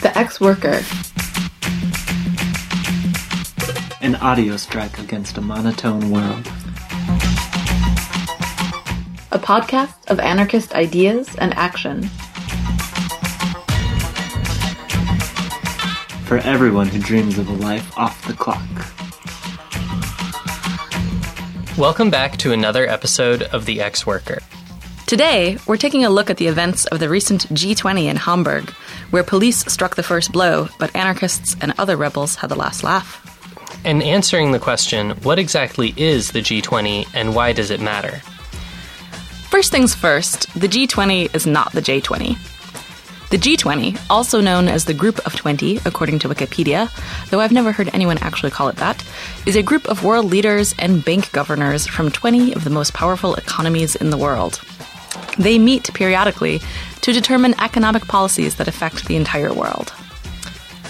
The Ex-Worker. An audio strike against a monotone world. A podcast of anarchist ideas and action. For everyone who dreams of a life off the clock. Welcome back to another episode of The Ex-Worker. Today, we're taking a look at the events of the recent G20 in Hamburg, where police struck the first blow, but anarchists and other rebels had the last laugh. And answering the question, what exactly is the G20 and why does it matter? First things first, the G20 is not the J20. The G20, also known as the Group of 20, according to Wikipedia, though I've never heard anyone actually call it that, is a group of world leaders and bank governors from 20 of the most powerful economies in the world. They meet periodically to determine economic policies that affect the entire world.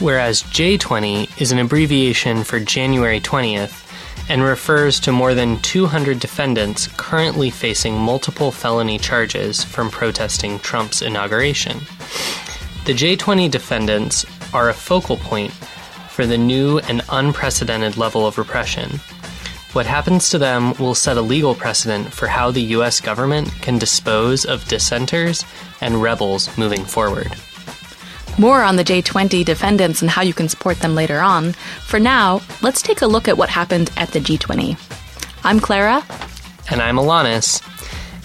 Whereas J20 is an abbreviation for January 20th and refers to more than 200 defendants currently facing multiple felony charges from protesting Trump's inauguration. The J20 defendants are a focal point for the new and unprecedented level of repression. What happens to them will set a legal precedent for how the U.S. government can dispose of dissenters and rebels moving forward. More on the J20 defendants and how you can support them later on. For now, let's take a look at what happened at the G20. I'm Clara. And I'm Alanis.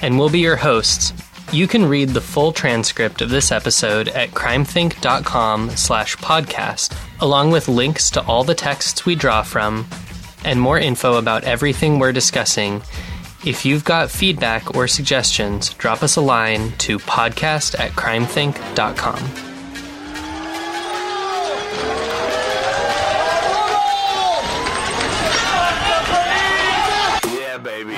And we'll be your hosts. You can read the full transcript of this episode at crimethink.com/podcast, along with links to all the texts we draw from, and more info about everything we're discussing. If you've got feedback or suggestions, drop us a line to podcast@crimethink.com. Yeah, baby.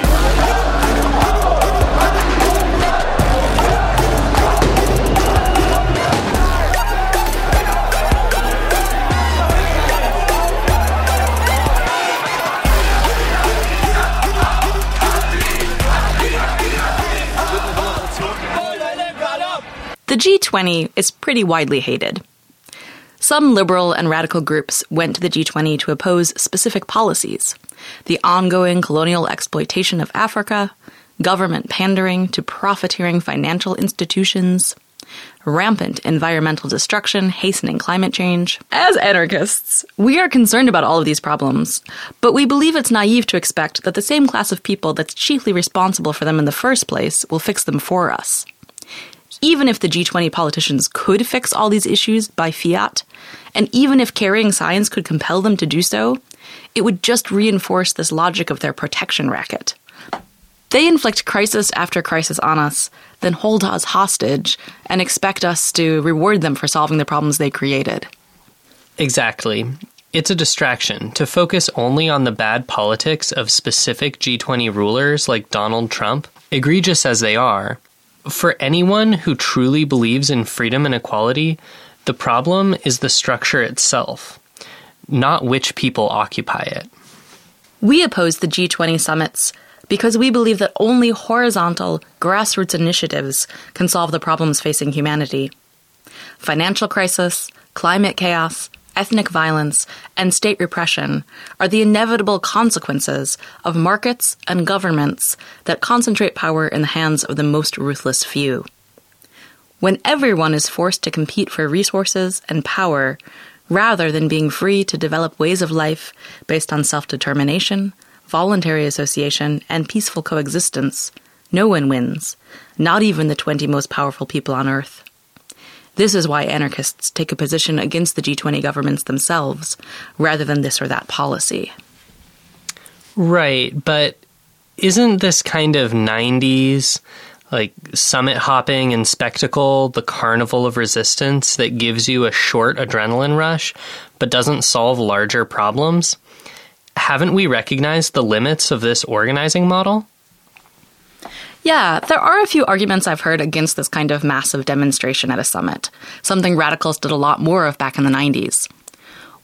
The G20 is pretty widely hated. Some liberal and radical groups went to the G20 to oppose specific policies: the ongoing colonial exploitation of Africa, government pandering to profiteering financial institutions, rampant environmental destruction hastening climate change. As anarchists, we are concerned about all of these problems, but we believe it's naive to expect that the same class of people that's chiefly responsible for them in the first place will fix them for us. Even if the G20 politicians could fix all these issues by fiat, and even if carrying signs could compel them to do so, it would just reinforce this logic of their protection racket. They inflict crisis after crisis on us, then hold us hostage, and expect us to reward them for solving the problems they created. Exactly. It's a distraction to focus only on the bad politics of specific G20 rulers like Donald Trump, egregious as they are. For anyone who truly believes in freedom and equality, the problem is the structure itself, not which people occupy it. We oppose the G20 summits because we believe that only horizontal, grassroots initiatives can solve the problems facing humanity. Financial crisis, climate chaos, ethnic violence, and state repression are the inevitable consequences of markets and governments that concentrate power in the hands of the most ruthless few. When everyone is forced to compete for resources and power, rather than being free to develop ways of life based on self-determination, voluntary association, and peaceful coexistence, no one wins, not even the 20 most powerful people on Earth. This is why anarchists take a position against the G20 governments themselves, rather than this or that policy. Right, but isn't this kind of 90s, like summit hopping and spectacle, the carnival of resistance that gives you a short adrenaline rush, but doesn't solve larger problems? Haven't we recognized the limits of this organizing model? Yeah, there are a few arguments I've heard against this kind of massive demonstration at a summit, something radicals did a lot more of back in the 90s.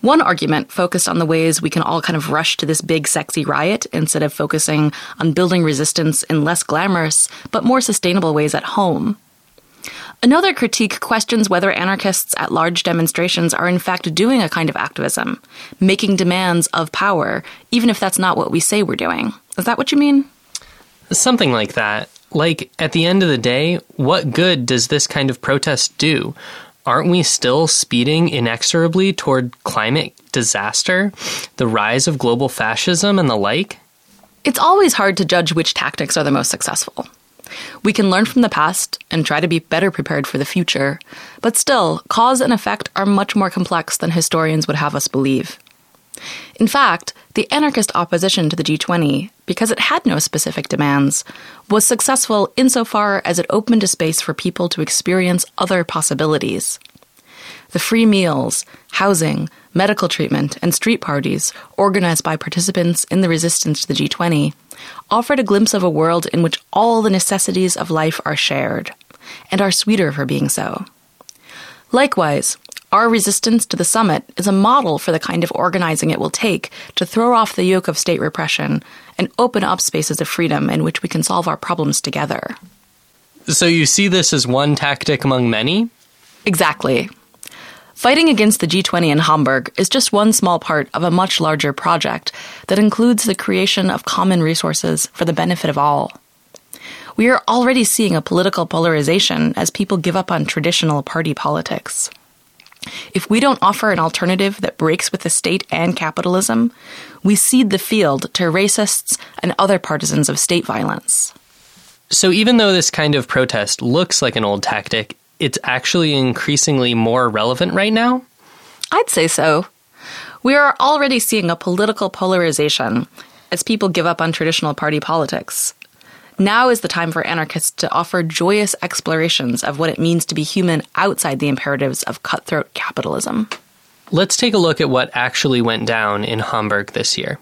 One argument focused on the ways we can all kind of rush to this big, sexy riot instead of focusing on building resistance in less glamorous but more sustainable ways at home. Another critique questions whether anarchists at large demonstrations are in fact doing a kind of activism, making demands of power, even if that's not what we say we're doing. Is that what you mean? Something like that. Like, at the end of the day, what good does this kind of protest do? Aren't we still speeding inexorably toward climate disaster, the rise of global fascism, and the like? It's always hard to judge which tactics are the most successful. We can learn from the past and try to be better prepared for the future, but still, cause and effect are much more complex than historians would have us believe. In fact, the anarchist opposition to the G20, because it had no specific demands, was successful insofar as it opened a space for people to experience other possibilities. The free meals, housing, medical treatment, and street parties organized by participants in the resistance to the G20 offered a glimpse of a world in which all the necessities of life are shared, and are sweeter for being so. Likewise, our resistance to the summit is a model for the kind of organizing it will take to throw off the yoke of state repression and open up spaces of freedom in which we can solve our problems together. So you see this as one tactic among many? Exactly. Fighting against the G20 in Hamburg is just one small part of a much larger project that includes the creation of common resources for the benefit of all. We are already seeing a political polarization as people give up on traditional party politics. If we don't offer an alternative that breaks with the state and capitalism, we cede the field to racists and other partisans of state violence. So even though this kind of protest looks like an old tactic, it's actually increasingly more relevant right now? I'd say so. We are already seeing a political polarization as people give up on traditional party politics. Now is the time for anarchists to offer joyous explorations of what it means to be human outside the imperatives of cutthroat capitalism. Let's take a look at what actually went down in Hamburg this year.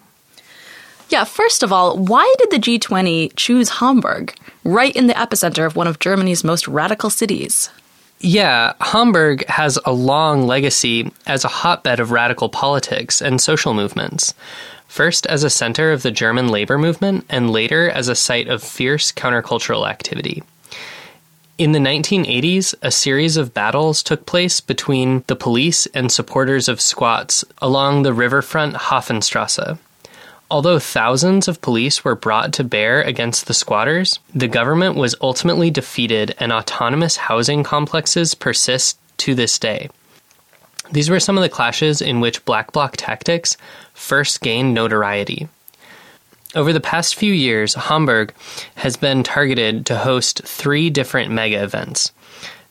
Yeah, first of all, why did the G20 choose Hamburg, right in the epicenter of one of Germany's most radical cities? Yeah, Hamburg has a long legacy as a hotbed of radical politics and social movements. First as a center of the German labor movement, and later as a site of fierce countercultural activity. In the 1980s, a series of battles took place between the police and supporters of squats along the riverfront Hafenstrasse. Although thousands of police were brought to bear against the squatters, the government was ultimately defeated, and autonomous housing complexes persist to this day. These were some of the clashes in which black bloc tactics first gained notoriety. Over the past few years, Hamburg has been targeted to host three different mega events: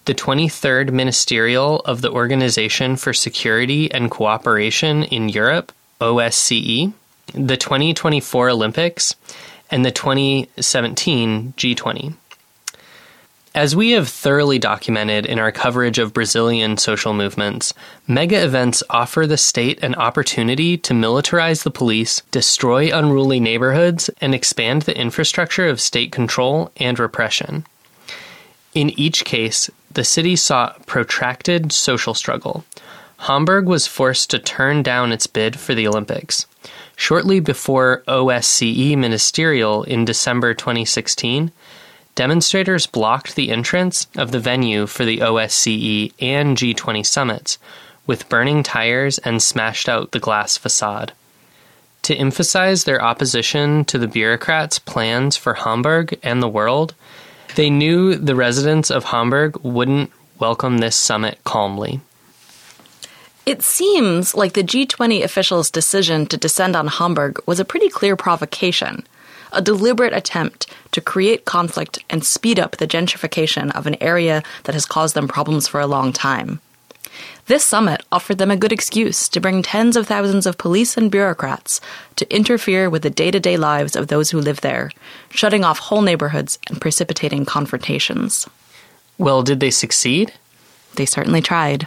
the 23rd Ministerial of the Organization for Security and Cooperation in Europe, OSCE, the 2024 Olympics, and the 2017 G20. As we have thoroughly documented in our coverage of Brazilian social movements, mega events offer the state an opportunity to militarize the police, destroy unruly neighborhoods, and expand the infrastructure of state control and repression. In each case, the city saw protracted social struggle. Hamburg was forced to turn down its bid for the Olympics. Shortly before OSCE Ministerial in December 2016, demonstrators blocked the entrance of the venue for the OSCE and G20 summits, with burning tires and smashed out the glass facade. To emphasize their opposition to the bureaucrats' plans for Hamburg and the world, they knew the residents of Hamburg wouldn't welcome this summit calmly. It seems like the G20 officials' decision to descend on Hamburg was a pretty clear provocation, a deliberate attempt to create conflict and speed up the gentrification of an area that has caused them problems for a long time. This summit offered them a good excuse to bring tens of thousands of police and bureaucrats to interfere with the day-to-day lives of those who live there, shutting off whole neighborhoods and precipitating confrontations. Well, did they succeed? They certainly tried.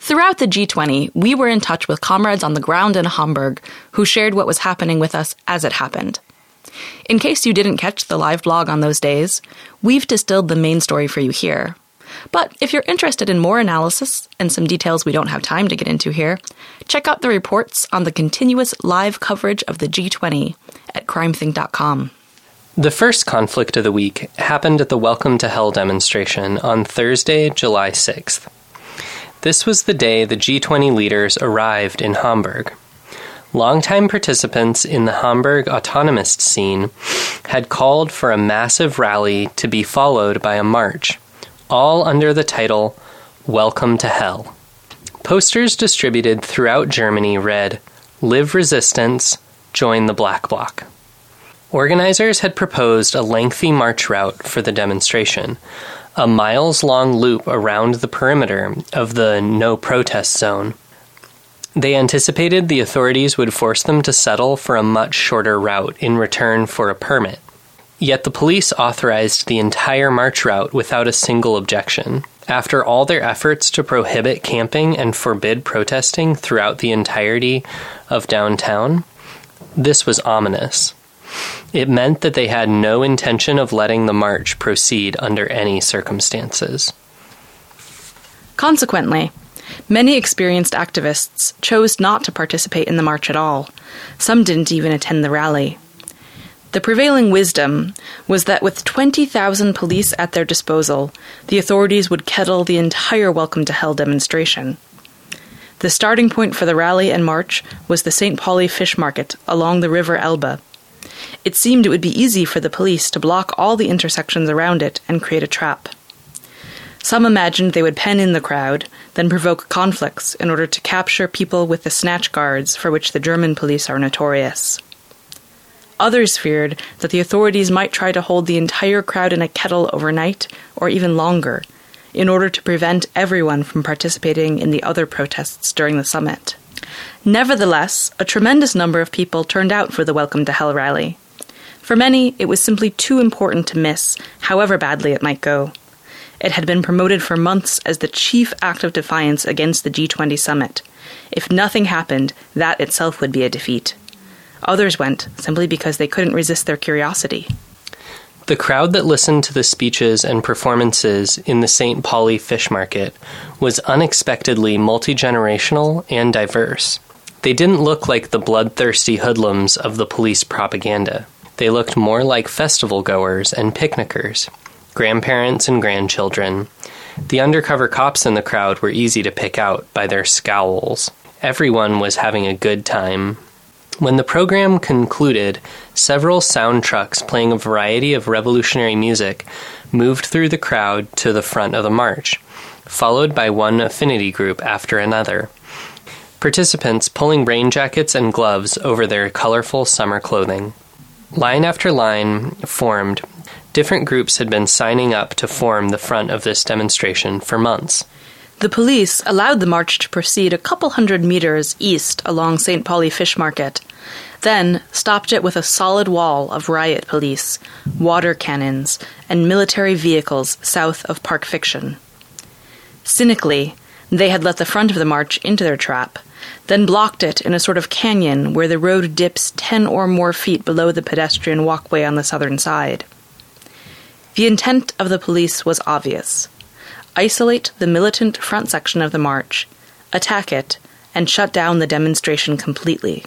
Throughout the G20, we were in touch with comrades on the ground in Hamburg who shared what was happening with us as it happened. In case you didn't catch the live blog on those days, we've distilled the main story for you here. But if you're interested in more analysis and some details we don't have time to get into here, check out the reports on the continuous live coverage of the G20 at crimethink.com. The first conflict of the week happened at the Welcome to Hell demonstration on Thursday, July 6th. This was the day the G20 leaders arrived in Hamburg. Longtime participants in the Hamburg autonomist scene had called for a massive rally to be followed by a march, all under the title, Welcome to Hell. Posters distributed throughout Germany read, Live Resistance, Join the Black Bloc. Organizers had proposed a lengthy march route for the demonstration, a miles-long loop around the perimeter of the no-protest zone. They anticipated the authorities would force them to settle for a much shorter route in return for a permit. Yet the police authorized the entire march route without a single objection. After all their efforts to prohibit camping and forbid protesting throughout the entirety of downtown, this was ominous. It meant that they had no intention of letting the march proceed under any circumstances. Consequently, many experienced activists chose not to participate in the march at all. Some didn't even attend the rally. The prevailing wisdom was that with 20,000 police at their disposal, the authorities would kettle the entire Welcome to Hell demonstration. The starting point for the rally and march was the St. Pauli Fish Market along the River Elbe. It seemed it would be easy for the police to block all the intersections around it and create a trap. Some imagined they would pen in the crowd, then provoke conflicts in order to capture people with the snatch guards for which the German police are notorious. Others feared that the authorities might try to hold the entire crowd in a kettle overnight, or even longer, in order to prevent everyone from participating in the other protests during the summit. Nevertheless, a tremendous number of people turned out for the Welcome to Hell rally. For many, it was simply too important to miss, however badly it might go. It had been promoted for months as the chief act of defiance against the G20 summit. If nothing happened, that itself would be a defeat. Others went simply because they couldn't resist their curiosity. The crowd that listened to the speeches and performances in the St. Pauli Fish Market was unexpectedly multi-generational and diverse. They didn't look like the bloodthirsty hoodlums of the police propaganda. They looked more like festival-goers and picnickers, grandparents and grandchildren. The undercover cops in the crowd were easy to pick out by their scowls. Everyone was having a good time. When the program concluded, several sound trucks playing a variety of revolutionary music moved through the crowd to the front of the march, followed by one affinity group after another. Participants pulling rain jackets and gloves over their colorful summer clothing. Line after line formed. Different groups had been signing up to form the front of this demonstration for months. The police allowed the march to proceed a couple hundred meters east along St. Pauli Fish Market, then stopped it with a solid wall of riot police, water cannons, and military vehicles south of Park Fiction. Cynically, they had let the front of the march into their trap, then blocked it in a sort of canyon where the road dips 10 or more feet below the pedestrian walkway on the southern side. The intent of the police was obvious. Isolate the militant front section of the march, attack it, and shut down the demonstration completely.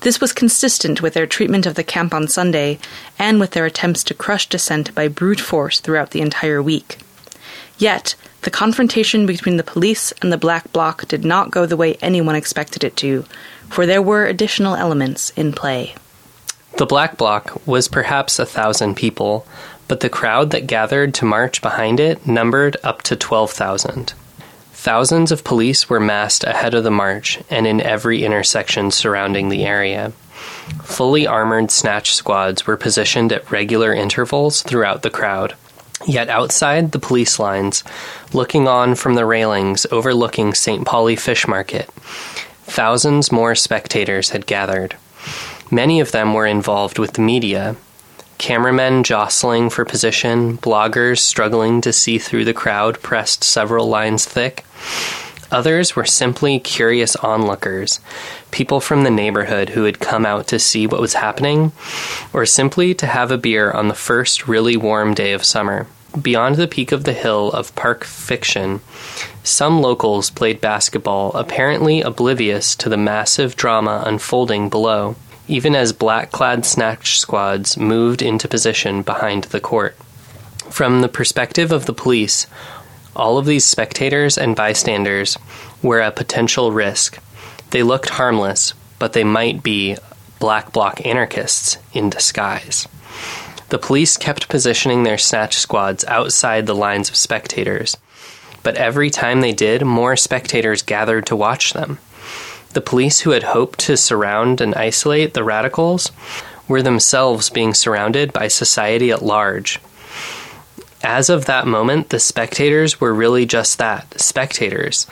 This was consistent with their treatment of the camp on Sunday and with their attempts to crush dissent by brute force throughout the entire week. Yet, the confrontation between the police and the Black Bloc did not go the way anyone expected it to, for there were additional elements in play. The Black Bloc was perhaps 1,000 people, but the crowd that gathered to march behind it numbered up to 12,000. Thousands of police were massed ahead of the march and in every intersection surrounding the area. Fully armored snatch squads were positioned at regular intervals throughout the crowd. Yet outside the police lines, looking on from the railings overlooking St. Pauli Fish Market, thousands more spectators had gathered. Many of them were involved with the media. Cameramen jostling for position, bloggers struggling to see through the crowd pressed several lines thick, Others were simply curious onlookers, people from the neighborhood who had come out to see what was happening, or simply to have a beer on the first really warm day of summer. Beyond the peak of the hill of Park Fiction, some locals played basketball, apparently oblivious to the massive drama unfolding below, even as black-clad snatch squads moved into position behind the court. From the perspective of the police, all of these spectators and bystanders were a potential risk. They looked harmless, but they might be black bloc anarchists in disguise. The police kept positioning their snatch squads outside the lines of spectators, but every time they did, more spectators gathered to watch them. The police who had hoped to surround and isolate the radicals were themselves being surrounded by society at large. As of that moment, the spectators were really just that, spectators.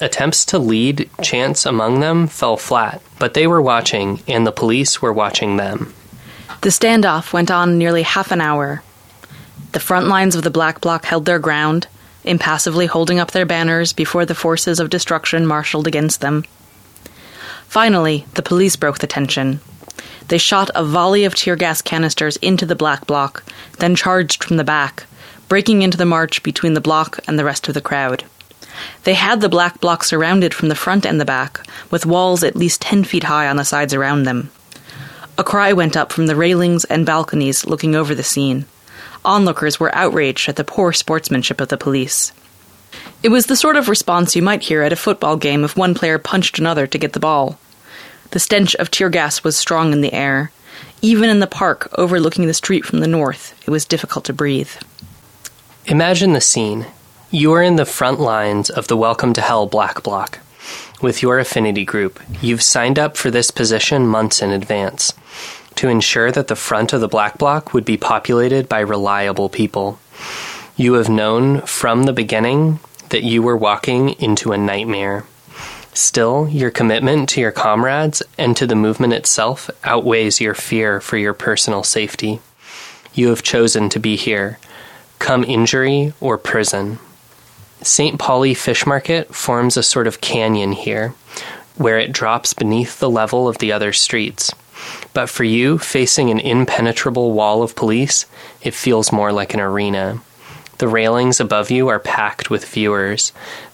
Attempts to lead chants among them fell flat, but they were watching, and the police were watching them. The standoff went on nearly half an hour. The front lines of the Black Bloc held their ground, impassively holding up their banners before the forces of destruction marshaled against them. Finally, the police broke the tension. They shot a volley of tear gas canisters into the Black Bloc, then charged from the back, breaking into the march between the bloc and the rest of the crowd. They had the Black Bloc surrounded from the front and the back, with walls at least 10 feet high on the sides around them. A cry went up from the railings and balconies looking over the scene. Onlookers were outraged at the poor sportsmanship of the police. It was the sort of response you might hear at a football game if one player punched another to get the ball. The stench of tear gas was strong in the air. Even in the park, overlooking the street from the north, it was difficult to breathe. Imagine the scene. You are in the front lines of the Welcome to Hell Black Bloc. With your affinity group, you've signed up for this position months in advance to ensure that the front of the Black Bloc would be populated by reliable people. You have known from the beginning that you were walking into a nightmare. Still, your commitment to your comrades and to the movement itself outweighs your fear for your personal safety. You have chosen to be here, come injury or prison. St. Pauli Fish Market forms a sort of canyon here, where it drops beneath the level of the other streets. But for you, facing an impenetrable wall of police, it feels more like an arena. The railings above you are packed with viewers.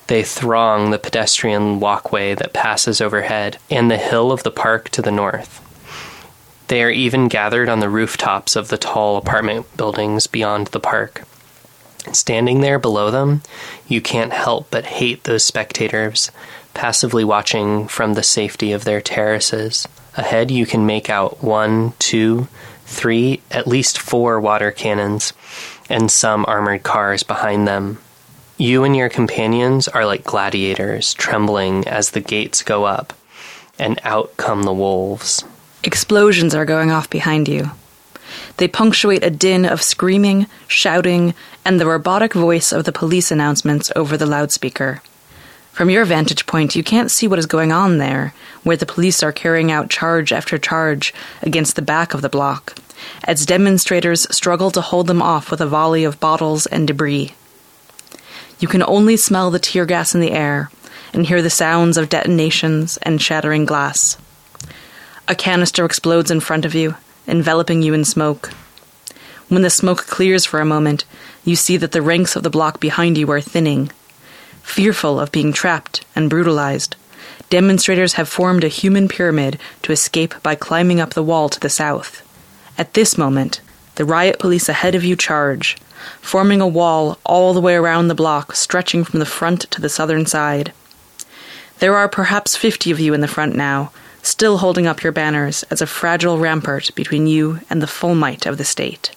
They throng the pedestrian walkway that passes overhead and the hill of the park to the north. They are even gathered on the rooftops of the tall apartment buildings beyond the park. Standing there below them, you can't help but hate those spectators, passively watching from the safety of their terraces. Ahead, you can make out 1, 2, 3, at least 4 water cannons, and some armored cars behind them. You and your companions are like gladiators, trembling as the gates go up, and out come the wolves. Explosions are going off behind you. They punctuate a din of screaming, shouting, and the robotic voice of the police announcements over the loudspeaker. From your vantage point, you can't see what is going on there, where the police are carrying out charge after charge against the back of the block, as demonstrators struggle to hold them off with a volley of bottles and debris. You can only smell the tear gas in the air and hear the sounds of detonations and shattering glass. A canister explodes in front of you, enveloping you in smoke. When the smoke clears for a moment, you see that the ranks of the block behind you are thinning. Fearful of being trapped and brutalized, demonstrators have formed a human pyramid to escape by climbing up the wall to the south. At this moment, the riot police ahead of you charge, forming a wall all the way around the block, stretching from the front to the southern side. There are perhaps 50 of you in the front now, still holding up your banners as a fragile rampart between you and the full might of the state.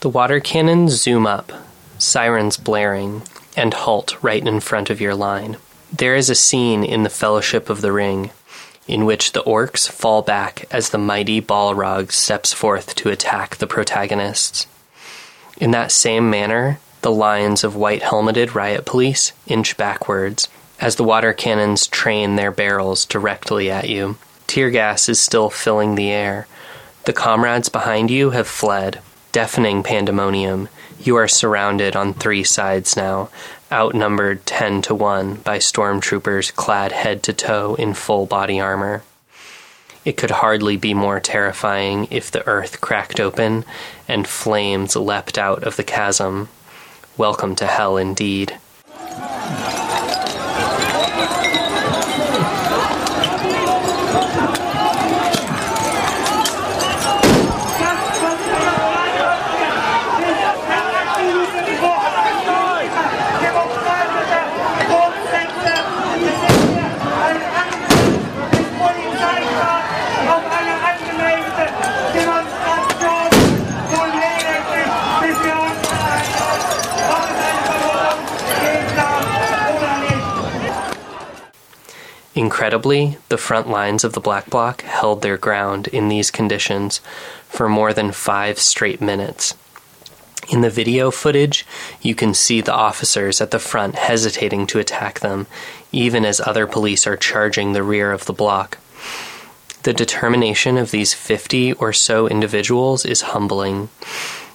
The water cannons zoom up, sirens blaring, and halt right in front of your line. There is a scene in The Fellowship of the Ring, in which the orcs fall back as the mighty Balrog steps forth to attack the protagonists. In that same manner, the lines of white-helmeted riot police inch backwards as the water cannons train their barrels directly at you. Tear gas is still filling the air. The comrades behind you have fled. Deafening pandemonium. You are surrounded on 3 sides now, outnumbered 10-1 by stormtroopers clad head to toe in full body armor. It could hardly be more terrifying if the earth cracked open and flames leapt out of the chasm. Welcome to hell indeed. Incredibly, the front lines of the Black Bloc held their ground in these conditions for more than 5 straight minutes. In the video footage, you can see the officers at the front hesitating to attack them, even as other police are charging the rear of the block. The determination of these 50 or so individuals is humbling.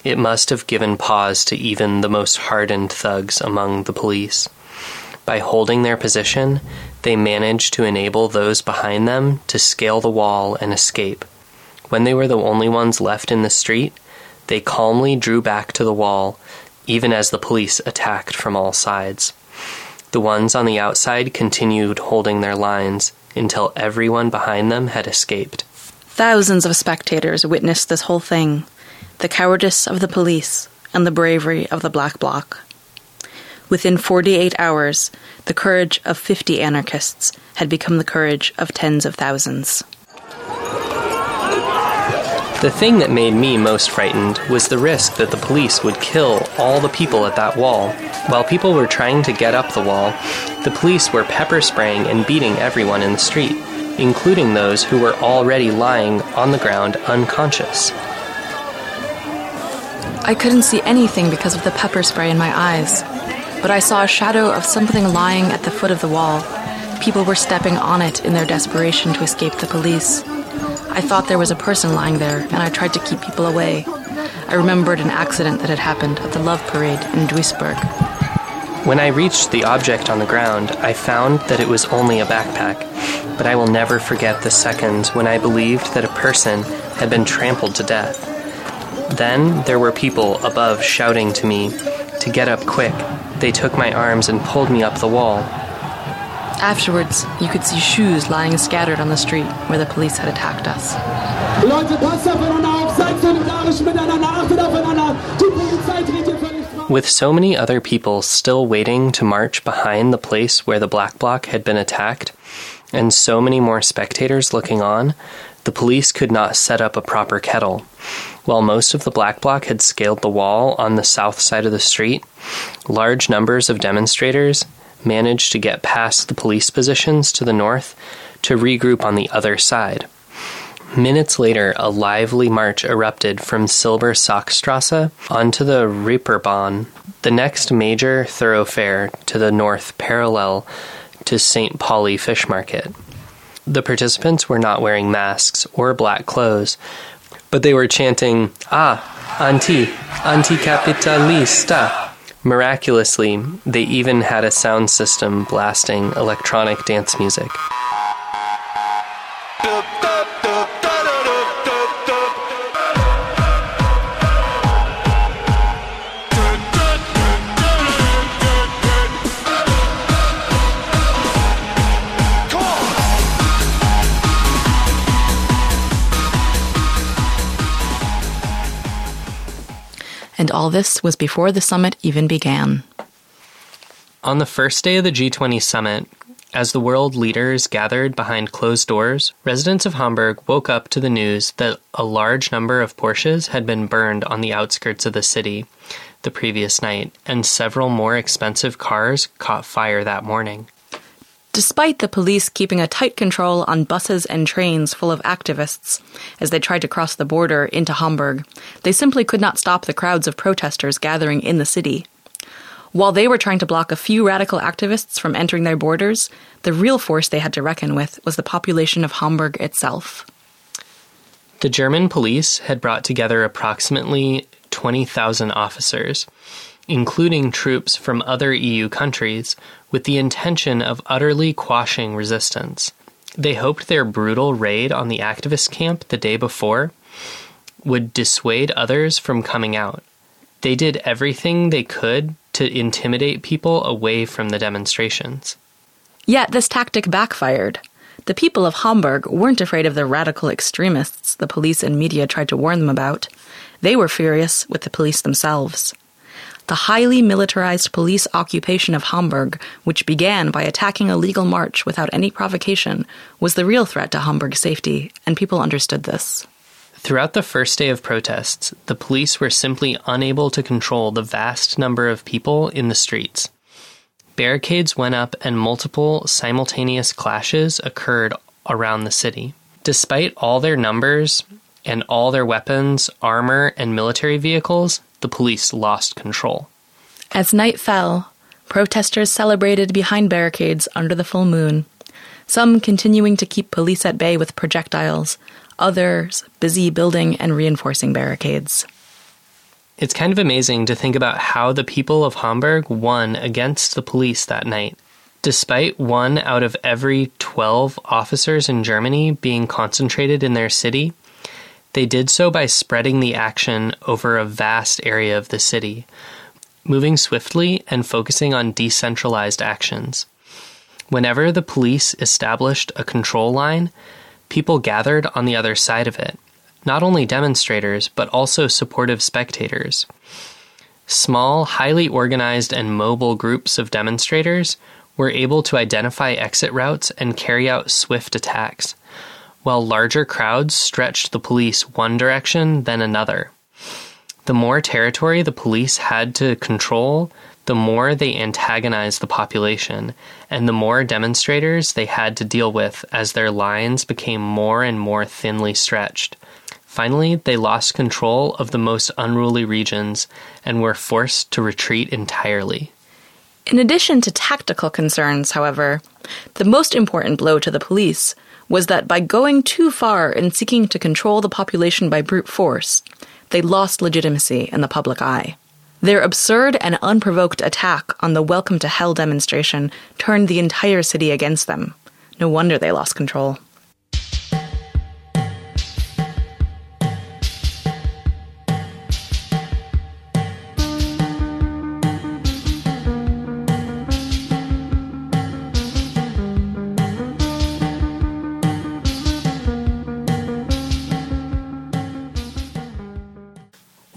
It must have given pause to even the most hardened thugs among the police. By holding their position, they managed to enable those behind them to scale the wall and escape. When they were the only ones left in the street, they calmly drew back to the wall, even as the police attacked from all sides. The ones on the outside continued holding their lines until everyone behind them had escaped. Thousands of spectators witnessed this whole thing, the cowardice of the police and the bravery of the Black Bloc. Within 48 hours, the courage of 50 anarchists had become the courage of tens of thousands. The thing that made me most frightened was the risk that the police would kill all the people at that wall. While people were trying to get up the wall, the police were pepper spraying and beating everyone in the street, including those who were already lying on the ground unconscious. I couldn't see anything because of the pepper spray in my eyes. But I saw a shadow of something lying at the foot of the wall. People were stepping on it in their desperation to escape the police. I thought there was a person lying there, and I tried to keep people away. I remembered an accident that had happened at the Love Parade in Duisburg. When I reached the object on the ground, I found that it was only a backpack, but I will never forget the seconds when I believed that a person had been trampled to death. Then there were people above shouting to me to get up quick. They took my arms and pulled me up the wall. Afterwards, you could see shoes lying scattered on the street where the police had attacked us. With so many other people still waiting to march behind the place where the Black Bloc had been attacked, and so many more spectators looking on, the police could not set up a proper kettle. While most of the Black Bloc had scaled the wall on the south side of the street, large numbers of demonstrators managed to get past the police positions to the north to regroup on the other side. Minutes later, a lively march erupted from Silbersackstrasse onto the Reeperbahn, the next major thoroughfare to the north parallel to St. Pauli Fish Market. The participants were not wearing masks or black clothes, but they were chanting, "Ah, anti-capitalista." Miraculously, they even had a sound system blasting electronic dance music. And all this was before the summit even began. On the first day of the G20 summit, as the world leaders gathered behind closed doors, residents of Hamburg woke up to the news that a large number of Porsches had been burned on the outskirts of the city the previous night, and several more expensive cars caught fire that morning. Despite the police keeping a tight control on buses and trains full of activists as they tried to cross the border into Hamburg, they simply could not stop the crowds of protesters gathering in the city. While they were trying to block a few radical activists from entering their borders, the real force they had to reckon with was the population of Hamburg itself. The German police had brought together approximately 20,000 officers, including troops from other EU countries, with the intention of utterly quashing resistance. They hoped their brutal raid on the activist camp the day before would dissuade others from coming out. They did everything they could to intimidate people away from the demonstrations. Yet this tactic backfired. The people of Hamburg weren't afraid of the radical extremists the police and media tried to warn them about. They were furious with the police themselves. The highly militarized police occupation of Hamburg, which began by attacking a legal march without any provocation, was the real threat to Hamburg's safety, and people understood this. Throughout the first day of protests, the police were simply unable to control the vast number of people in the streets. Barricades went up and multiple simultaneous clashes occurred around the city. Despite all their numbers and all their weapons, armor, and military vehicles, the police lost control. As night fell, protesters celebrated behind barricades under the full moon, some continuing to keep police at bay with projectiles, others busy building and reinforcing barricades. It's kind of amazing to think about how the people of Hamburg won against the police that night, despite 1 out of every 12 officers in Germany being concentrated in their city. They did so by spreading the action over a vast area of the city, moving swiftly and focusing on decentralized actions. Whenever the police established a control line, people gathered on the other side of it. Not only demonstrators, but also supportive spectators. Small, highly organized, and mobile groups of demonstrators were able to identify exit routes and carry out swift attacks, while larger crowds stretched the police one direction, then another. The more territory the police had to control, the more they antagonized the population, and the more demonstrators they had to deal with as their lines became more and more thinly stretched. Finally, they lost control of the most unruly regions and were forced to retreat entirely. In addition to tactical concerns, however, the most important blow to the police was that by going too far in seeking to control the population by brute force, they lost legitimacy in the public eye. Their absurd and unprovoked attack on the Welcome to Hell demonstration turned the entire city against them. No wonder they lost control.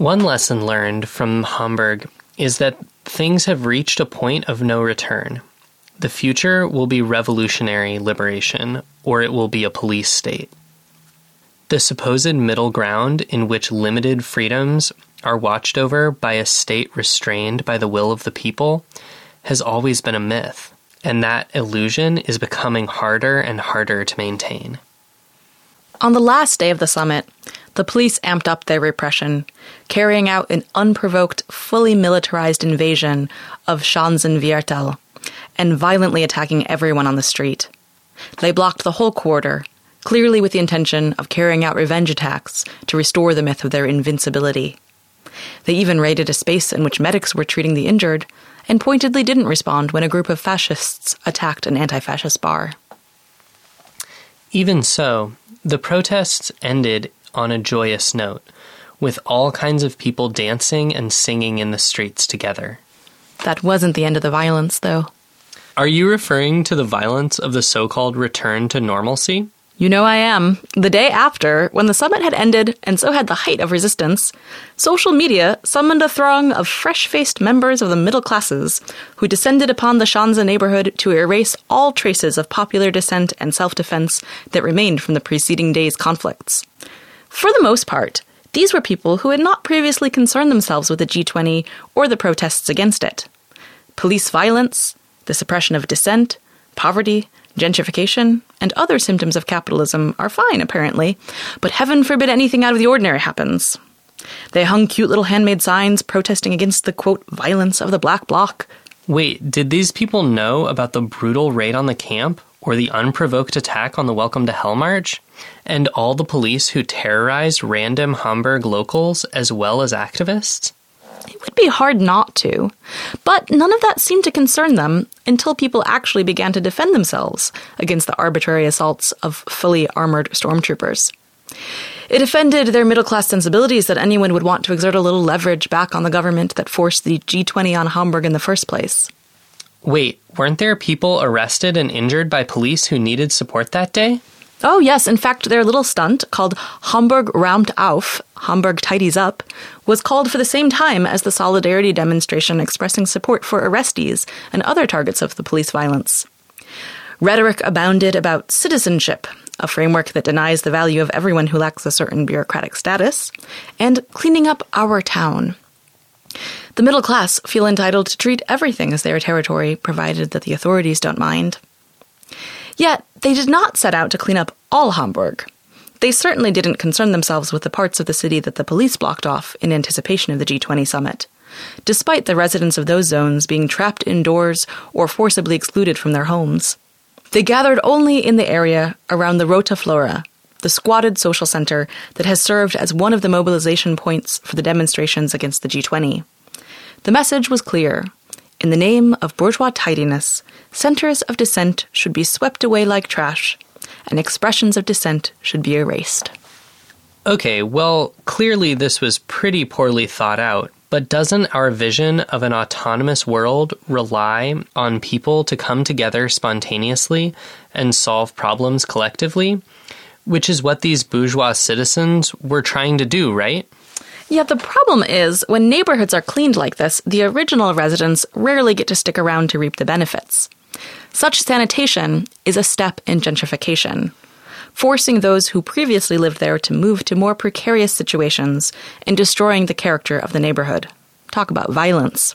One lesson learned from Hamburg is that things have reached a point of no return. The future will be revolutionary liberation, or it will be a police state. The supposed middle ground in which limited freedoms are watched over by a state restrained by the will of the people has always been a myth, and that illusion is becoming harder and harder to maintain. On the last day of the summit, the police amped up their repression, carrying out an unprovoked, fully militarized invasion of Schanzenviertel and violently attacking everyone on the street. They blocked the whole quarter, clearly with the intention of carrying out revenge attacks to restore the myth of their invincibility. They even raided a space in which medics were treating the injured and pointedly didn't respond when a group of fascists attacked an anti-fascist bar. Even so, the protests ended on a joyous note, with all kinds of people dancing and singing in the streets together. That wasn't the end of the violence, though. Are you referring to the violence of the so-called return to normalcy? You know I am. The day after, when the summit had ended, and so had the height of resistance, social media summoned a throng of fresh-faced members of the middle classes who descended upon the Schanze neighborhood to erase all traces of popular dissent and self-defense that remained from the preceding day's conflicts. For the most part, these were people who had not previously concerned themselves with the G20 or the protests against it. Police violence, the suppression of dissent, poverty, gentrification, and other symptoms of capitalism are fine, apparently, but heaven forbid anything out of the ordinary happens. They hung cute little handmade signs protesting against the, quote, violence of the black bloc. Wait, did these people know about the brutal raid on the camp? Or the unprovoked attack on the Welcome to Hell March, and all the police who terrorized random Hamburg locals as well as activists? it would be hard not to. But none of that seemed to concern them until people actually began to defend themselves against the arbitrary assaults of fully armored stormtroopers. It offended their middle-class sensibilities that anyone would want to exert a little leverage back on the government that forced the G20 on Hamburg in the first place. Wait, weren't there people arrested and injured by police who needed support that day? Oh, yes. In fact, their little stunt, called Hamburg Räumt auf, Hamburg Tidies Up, was called for the same time as the solidarity demonstration expressing support for arrestees and other targets of the police violence. Rhetoric abounded about citizenship, a framework that denies the value of everyone who lacks a certain bureaucratic status, and cleaning up our town. The middle class feel entitled to treat everything as their territory, provided that the authorities don't mind. Yet, they did not set out to clean up all Hamburg. They certainly didn't concern themselves with the parts of the city that the police blocked off in anticipation of the G20 summit, despite the residents of those zones being trapped indoors or forcibly excluded from their homes. They gathered only in the area around the Rote Flora, the squatted social center that has served as one of the mobilization points for the demonstrations against the G20. The message was clear. In the name of bourgeois tidiness, centers of dissent should be swept away like trash, and expressions of dissent should be erased. Okay, well, clearly this was pretty poorly thought out, but doesn't our vision of an autonomous world rely on people to come together spontaneously and solve problems collectively? Which is what these bourgeois citizens were trying to do, right? Yeah, the problem is, when neighborhoods are cleaned like this, the original residents rarely get to stick around to reap the benefits. Such sanitation is a step in gentrification, forcing those who previously lived there to move to more precarious situations and destroying the character of the neighborhood. Talk about violence.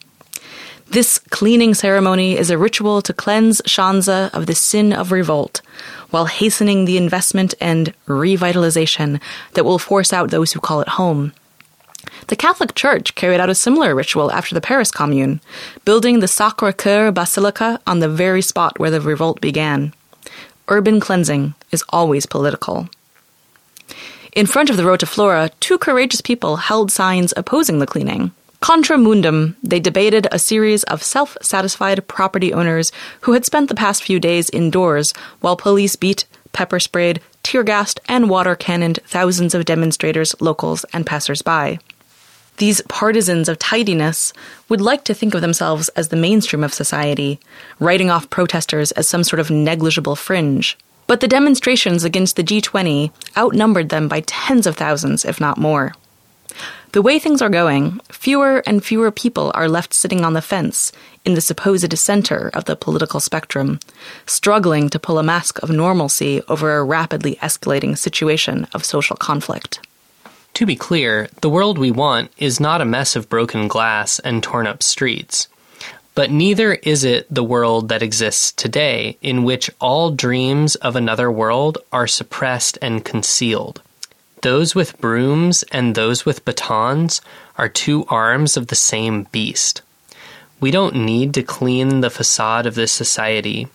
This cleaning ceremony is a ritual to cleanse Schanze of the sin of revolt, while hastening the investment and revitalization that will force out those who call it home. The Catholic Church carried out a similar ritual after the Paris Commune, building the Sacre Coeur Basilica on the very spot where the revolt began. Urban cleansing is always political. In front of the Rote Flora, two courageous people held signs opposing the cleaning. Contra mundum, they debated a series of self-satisfied property owners who had spent the past few days indoors while police beat, pepper sprayed, tear gassed, and water cannoned thousands of demonstrators, locals, and passers-by. These partisans of tidiness would like to think of themselves as the mainstream of society, writing off protesters as some sort of negligible fringe. But the demonstrations against the G20 outnumbered them by tens of thousands, if not more. The way things are going, fewer and fewer people are left sitting on the fence in the supposed center of the political spectrum, struggling to pull a mask of normalcy over a rapidly escalating situation of social conflict. To be clear, the world we want is not a mess of broken glass and torn-up streets. But neither is it the world that exists today, in which all dreams of another world are suppressed and concealed. Those with brooms and those with batons are two arms of the same beast. We don't need to clean the facade of this society,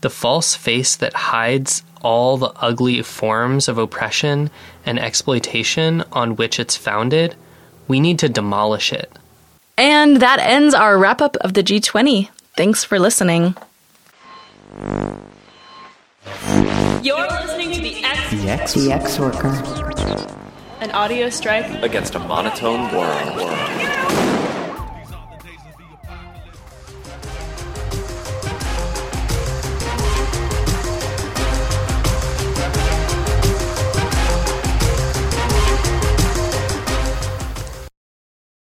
the false face that hides all the ugly forms of oppression and exploitation on which it's founded. We need to demolish it. And that ends our wrap-up of the G20. Thanks for listening. You're listening to the Ex-Worker, an audio strike against a monotone world.